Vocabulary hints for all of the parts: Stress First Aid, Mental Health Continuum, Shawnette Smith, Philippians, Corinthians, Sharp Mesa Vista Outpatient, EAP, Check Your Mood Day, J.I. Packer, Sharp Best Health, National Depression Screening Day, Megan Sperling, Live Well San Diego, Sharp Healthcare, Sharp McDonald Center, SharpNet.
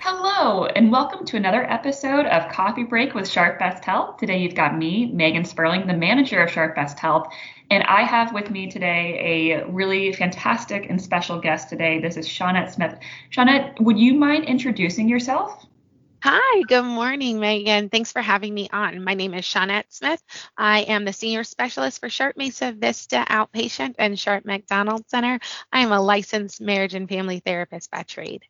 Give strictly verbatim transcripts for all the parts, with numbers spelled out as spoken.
Hello, and welcome to another episode of Coffee Break with Sharp Best Health. Today you've got me, Megan Sperling, the manager of Sharp Best Health, and I have with me today a really fantastic and special guest today. This is Shawnette Smith. Shawnette, would you mind introducing yourself? Hi, good morning, Megan. Thanks for having me on. My name is Shawnette Smith. I am the Senior Specialist for Sharp Mesa Vista Outpatient and Sharp McDonald Center. I am a licensed marriage and family therapist by trade.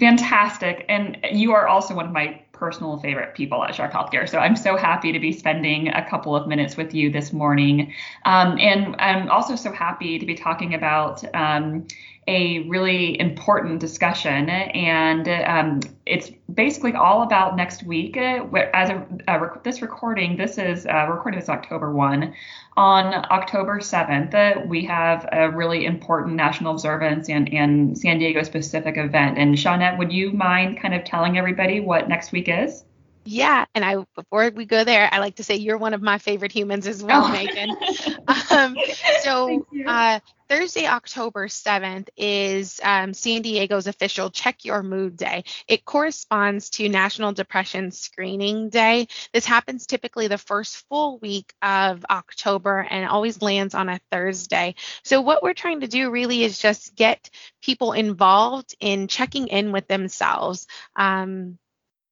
Fantastic. And you are also one of my personal favorite people at Sharp Healthcare. So I'm so happy to be spending a couple of minutes with you this morning. Um, and I'm also so happy to be talking about um, a really important discussion. And um, it's basically all about next week. Uh, as a, uh, rec- this recording, this is uh, recording this October first. On October seventh, uh, we have a really important national observance and, and San Diego specific event. And Shawnette, would you mind kind of telling everybody what next week is? Yeah, and I before we go there, I like to say you're one of my favorite humans as well, oh. Megan. Um, so uh, Thursday, October seventh is um, San Diego's official Check Your Mood Day. It corresponds to National Depression Screening Day. This happens typically the first full week of October and always lands on a Thursday. So what we're trying to do really is just get people involved in checking in with themselves. Um,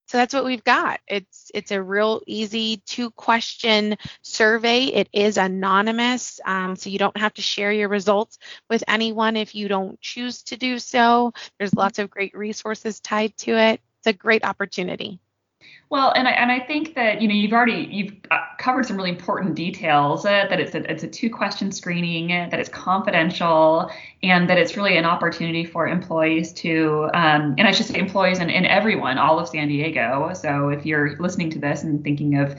So that's what we've got. It's it's a real easy two-question survey. It is anonymous, um, so you don't have to share your results with anyone if you don't choose to do so. There's lots of great resources tied to it. It's a great opportunity. Well, and I and I think that, you know, you've already you've covered some really important details, uh, that it's a, it's a two-question screening, uh, that it's confidential, and that it's really an opportunity for employees to, um, and I should say employees and, and everyone, all of San Diego. So if you're listening to this and thinking of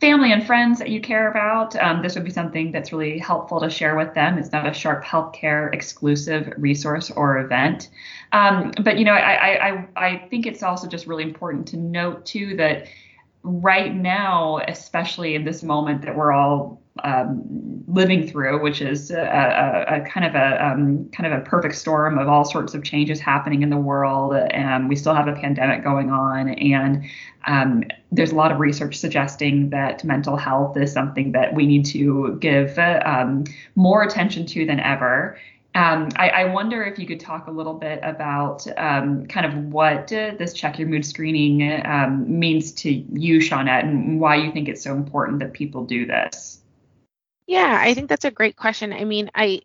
family and friends that you care about, um, this would be something that's really helpful to share with them. It's not a Sharp Healthcare exclusive resource or event. Um, but, you know, I, I, I think it's also just really important to note, too, that right now, especially in this moment that we're all um, living through, which is a, a, a kind of a um, kind of a perfect storm of all sorts of changes happening in the world, and we still have a pandemic going on, and um, there's a lot of research suggesting that mental health is something that we need to give uh, um, more attention to than ever. Um, I, I wonder if you could talk a little bit about um, kind of what uh, this Check Your Mood screening um, means to you, Shawnette, and why you think it's so important that people do this. Yeah, I think that's a great question. I mean, I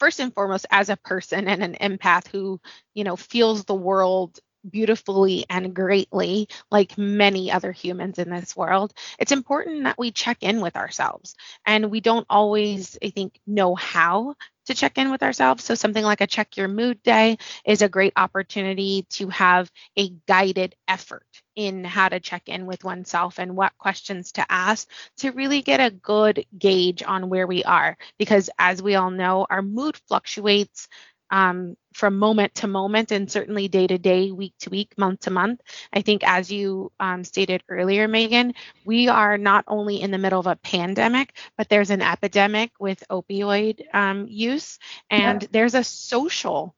first and foremost, as a person and an empath who, you know, feels the world beautifully and greatly, like many other humans in this world, it's important that we check in with ourselves. And we don't always, I think, know how to check in with ourselves. So something like a Check Your Mood Day is a great opportunity to have a guided effort in how to check in with oneself and what questions to ask to really get a good gauge on where we are. Because as we all know, our mood fluctuates um, from moment to moment, and certainly day to day, week to week, month to month. I think as you um, stated earlier, Megan, we are not only in the middle of a pandemic, but there's an epidemic with opioid um, use, and yeah. There's a social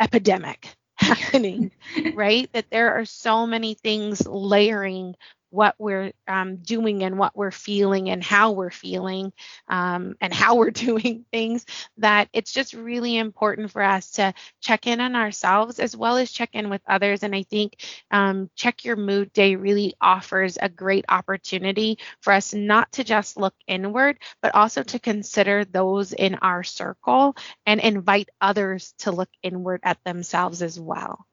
epidemic happening, right? That there are so many things layering what we're um, doing and what we're feeling and how we're feeling um, and how we're doing things, that it's just really important for us to check in on ourselves as well as check in with others. And I think um, Check Your Mood Day really offers a great opportunity for us not to just look inward, but also to consider those in our circle and invite others to look inward at themselves as well.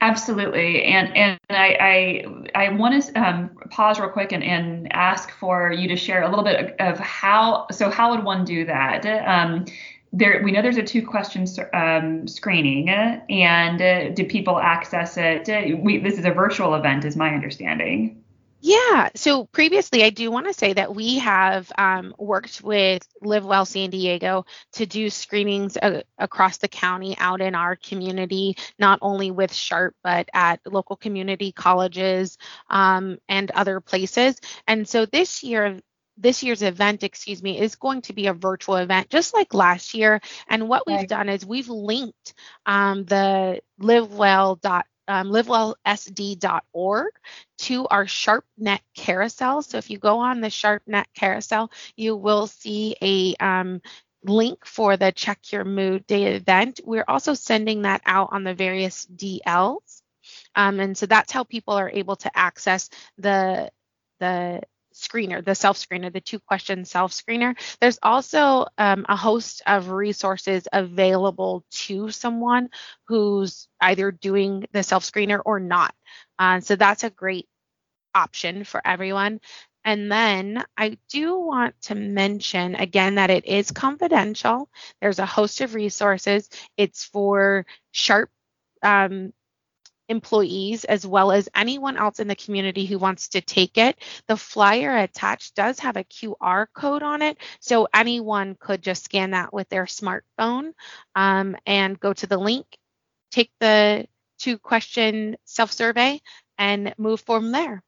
Absolutely. And and I I, I want to um, pause real quick and, and ask for you to share a little bit of how, so how would one do that? Um, there we know there's a two question um, screening, uh, and uh, do people access it? Uh, we, this is a virtual event, is my understanding. Yeah. So previously, I do want to say that we have um, worked with Live Well San Diego to do screenings uh, across the county out in our community, not only with SHARP, but at local community colleges um, and other places. And so this year, this year's event, excuse me, is going to be a virtual event, just like last year. And what we've right. done is we've linked um, the livewell dot org Um, live well s d dot org to our SharpNet carousel. So if you go on the SharpNet carousel, you will see a um, link for the Check Your Mood Day event. We're also sending that out on the various D Ls. Um, and so that's how people are able to access the the screener, the self-screener, the two-question self-screener. There's also um, a host of resources available to someone who's either doing the self-screener or not. Uh, so that's a great option for everyone. And then I do want to mention again that it is confidential. There's a host of resources. It's for SHARP um, employees, as well as anyone else in the community who wants to take it. The flyer attached does have a Q R code on it, so anyone could just scan that with their smartphone um, and go to the link, take the two-question self-survey, and move from there.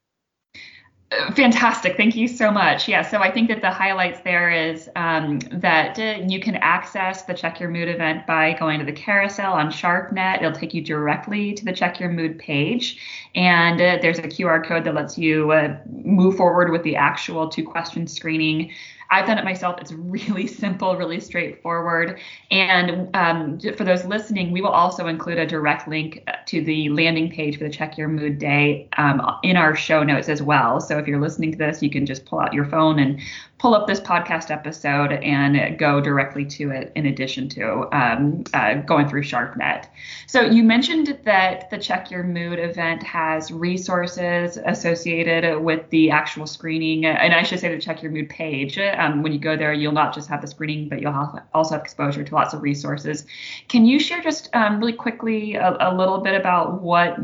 Fantastic. Thank you so much. Yeah, so I think that the highlights there is um, that uh, you can access the Check Your Mood event by going to the carousel on SharpNet. It'll take you directly to the Check Your Mood page. And uh, there's a Q R code that lets you uh, move forward with the actual two-question screening. I've done it myself. It's really simple, really straightforward. And um, for those listening, we will also include a direct link to the landing page for the Check Your Mood Day um, in our show notes as well. So if you're listening to this, you can just pull out your phone and pull up this podcast episode and go directly to it in addition to um, uh, going through SharpNet. So you mentioned that the Check Your Mood event has resources associated with the actual screening. And I should say the Check Your Mood page. Um, when you go there, you'll not just have the screening, but you'll have, also have exposure to lots of resources. Can you share just um, really quickly a, a little bit about what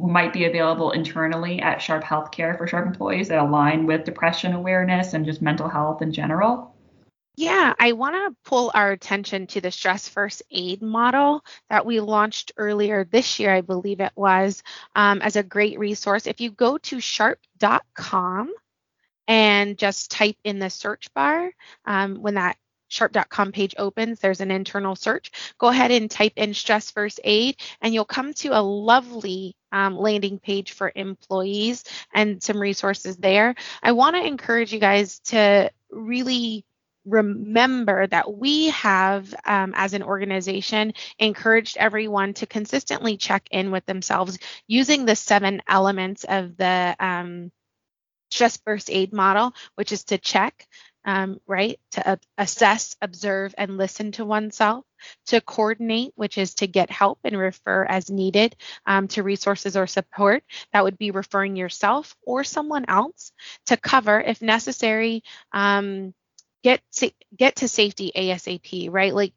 might be available internally at Sharp Healthcare for Sharp employees that align with depression awareness and just mental health in general? Yeah, I want to pull our attention to the Stress First Aid model that we launched earlier this year, I believe it was, um, as a great resource. If you go to sharp dot com and just type in the search bar. Um, when that sharp dot com page opens, there's an internal search. Go ahead and type in Stress First Aid, and you'll come to a lovely um, landing page for employees and some resources there. I want to encourage you guys to really remember that we have, um, as an organization, encouraged everyone to consistently check in with themselves using the seven elements of the um, Stress First Aid model, which is to check, um, right, to uh, assess, observe, and listen to oneself, to coordinate, which is to get help and refer as needed um, to resources or support. That would be referring yourself or someone else. To cover, if necessary, um, get sa- get to safety ASAP, right? Like,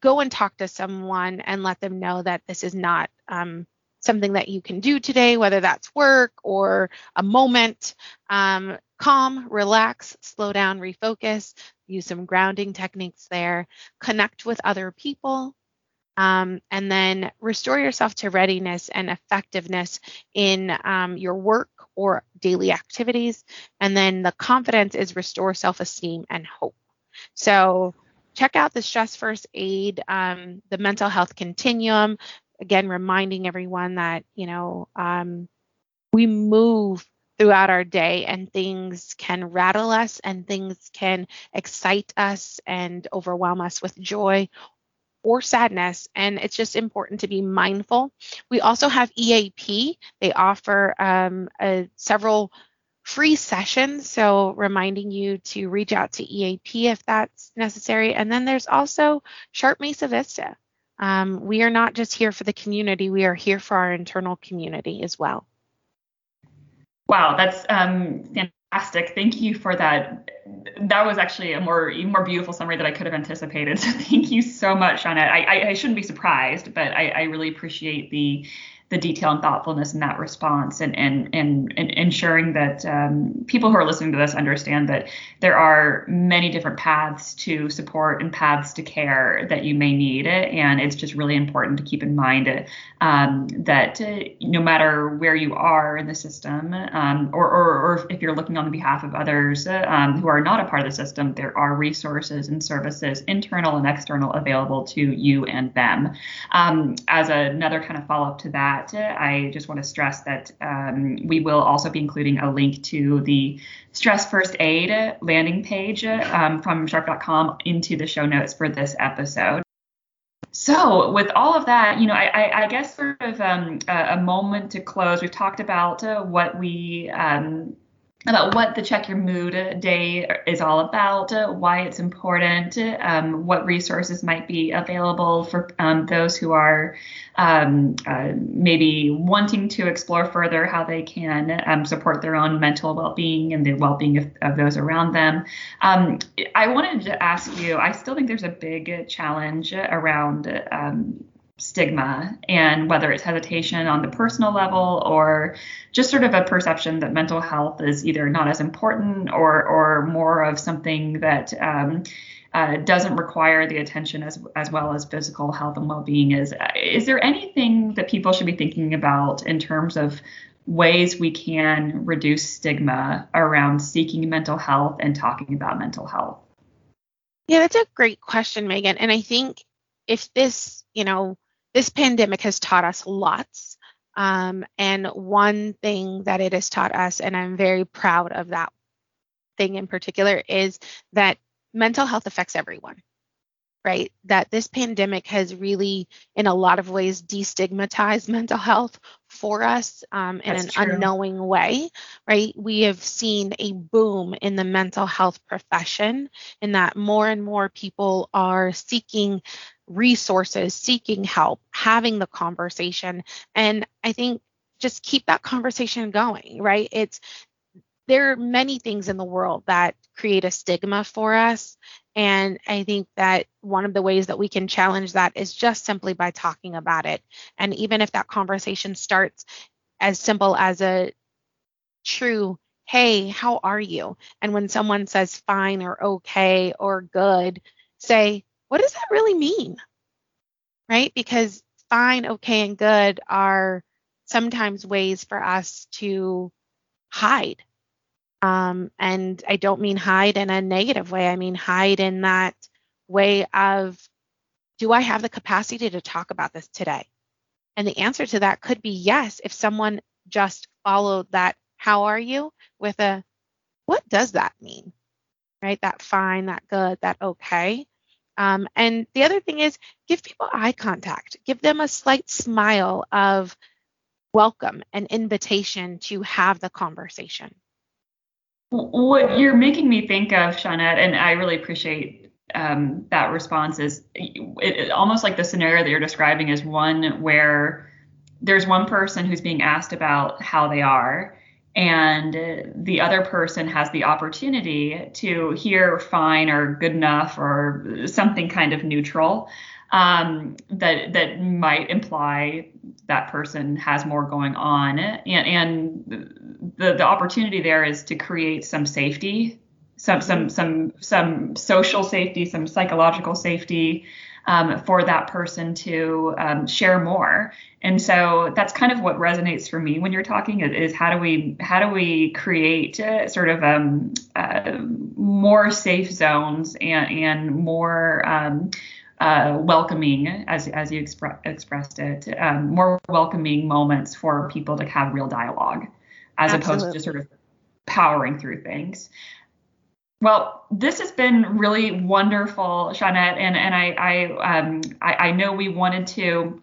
go and talk to someone and let them know that this is not um, something that you can do today, whether that's work or a moment. Um, calm, relax, slow down, refocus, use some grounding techniques there, connect with other people, um, and then restore yourself to readiness and effectiveness in um, your work or daily activities. And then the confidence is restore self-esteem and hope. So check out the Stress First Aid, um, the Mental Health Continuum. Again, reminding everyone that, you know, um, we move throughout our day and things can rattle us and things can excite us and overwhelm us with joy or sadness. And it's just important to be mindful. We also have E A P. They offer um, uh, several free sessions, so reminding you to reach out to E A P if that's necessary. And then there's also Sharp Mesa Vista. Um, we are not just here for the community, we are here for our internal community as well. Wow, that's um, fantastic. Thank you for that. That was actually a more even more beautiful summary that I could have anticipated. So thank you so much, Shawnette. I, I, I shouldn't be surprised, but I, I really appreciate the the detail and thoughtfulness in that response, and and and, and ensuring that um, people who are listening to this understand that there are many different paths to support and paths to care that you may need, and it's just really important to keep in mind um, that uh, no matter where you are in the system, um, or, or or if you're looking on the behalf of others uh, um, who are not a part of the system, there are resources and services, internal and external, available to you and them. Um, as another kind of follow-up to that, I just want to stress that um, we will also be including a link to the Stress First Aid landing page um, from sharp dot com into the show notes for this episode. So with all of that, you know, I, I, I guess sort of um, a, a moment to close. We've talked about uh, what we um, about what the Check Your Mood Day is all about, uh, why it's important, um, what resources might be available for um, those who are um, uh, maybe wanting to explore further how they can um, support their own mental well-being and the well-being of, of those around them. Um, I wanted to ask you, I still think there's a big challenge around um, stigma, and whether it's hesitation on the personal level or just sort of a perception that mental health is either not as important or or more of something that um, uh, doesn't require the attention as as well as physical health and well-being is. Is there anything that people should be thinking about in terms of ways we can reduce stigma around seeking mental health and talking about mental health? Yeah, that's a great question, Megan. And I think if this, you know, this pandemic has taught us lots, um, and one thing that it has taught us, and I'm very proud of that thing in particular, is that mental health affects everyone, right? That this pandemic has really, in a lot of ways, destigmatized mental health for us um, in That's an true. unknowing way, right? We have seen a boom in the mental health profession, in that more and more people are seeking resources, seeking help, having the conversation. And I think just keep that conversation going, right? It's, there are many things in the world that create a stigma for us. And I think that one of the ways that we can challenge that is just simply by talking about it. And even if that conversation starts as simple as a true, hey, how are you? And when someone says fine or okay or good, say, what does that really mean? Right? Because fine, okay, and good are sometimes ways for us to hide. Um, and I don't mean hide in a negative way. I mean hide in that way of, do I have the capacity to talk about this today? And the answer to that could be yes, if someone just followed that, how are you, with a, what does that mean? Right? That fine, that good, that okay. Um, and the other thing is, give people eye contact, give them a slight smile of welcome and invitation to have the conversation. What you're making me think of, Shawnette, and I really appreciate um, that response, is it, it, almost like the scenario that you're describing is one where there's one person who's being asked about how they are, and the other person has the opportunity to hear fine or good enough or something kind of neutral um, that that might imply that person has more going on. And, and the, the opportunity there is to create some safety, some some some some social safety, some psychological safety, Um, for that person to um, share more. And so that's kind of what resonates for me when you're talking is, is how do we how do we create uh, sort of um, uh, more safe zones and, and more um, uh, welcoming, as as you expre- expressed it, um, more welcoming moments for people to have real dialogue, as Absolutely. opposed to just sort of powering through things. Well, this has been really wonderful, Shawnette, and, and I I, um, I I know we wanted to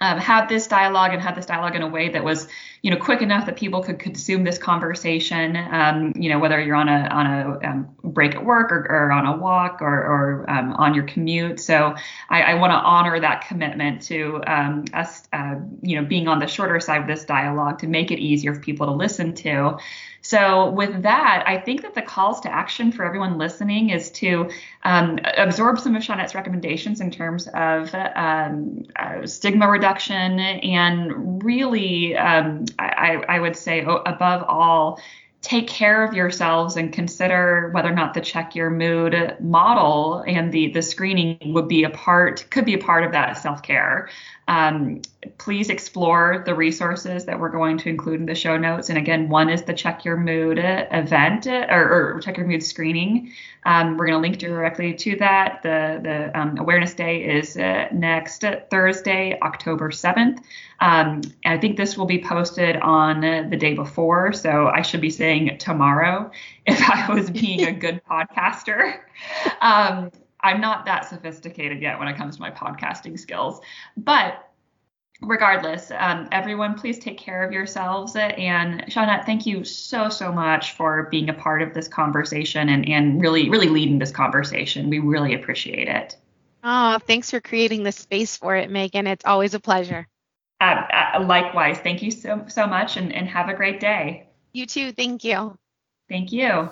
um, have this dialogue and have this dialogue in a way that was, you know, quick enough that people could consume this conversation, um, you know, whether you're on a on a um, break at work or, or on a walk or, or um, on your commute. So I, I want to honor that commitment to um, us, uh, you know, being on the shorter side of this dialogue to make it easier for people to listen to. So with that, I think that the calls to action for everyone listening is to um, absorb some of Shawnette's recommendations in terms of um, uh, stigma reduction, and really, um, I, I would say above all, take care of yourselves and consider whether or not the Check Your Mood model and the, the screening would be a part, could be a part of that self-care. Um, please explore the resources that we're going to include in the show notes. And again, one is the Check Your Mood event or, or Check Your Mood screening. Um, we're going to link directly to that. The, the um, Awareness Day is uh, next Thursday, October seventh. Um, I think this will be posted on uh, the day before, so I should be saying tomorrow if I was being a good podcaster. Um, I'm not that sophisticated yet when it comes to my podcasting skills, but regardless, um, everyone, please take care of yourselves. And Shawnette, thank you so, so much for being a part of this conversation and, and really, really leading this conversation. We really appreciate it. Oh, thanks for creating the space for it, Megan. It's always a pleasure. Uh, uh, likewise. Thank you so, so much and, and have a great day. You too. Thank you. Thank you.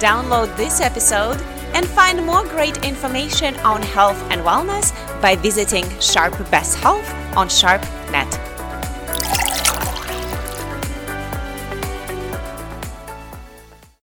Download this episode and find more great information on health and wellness by visiting Sharp Best Health on SharpNet.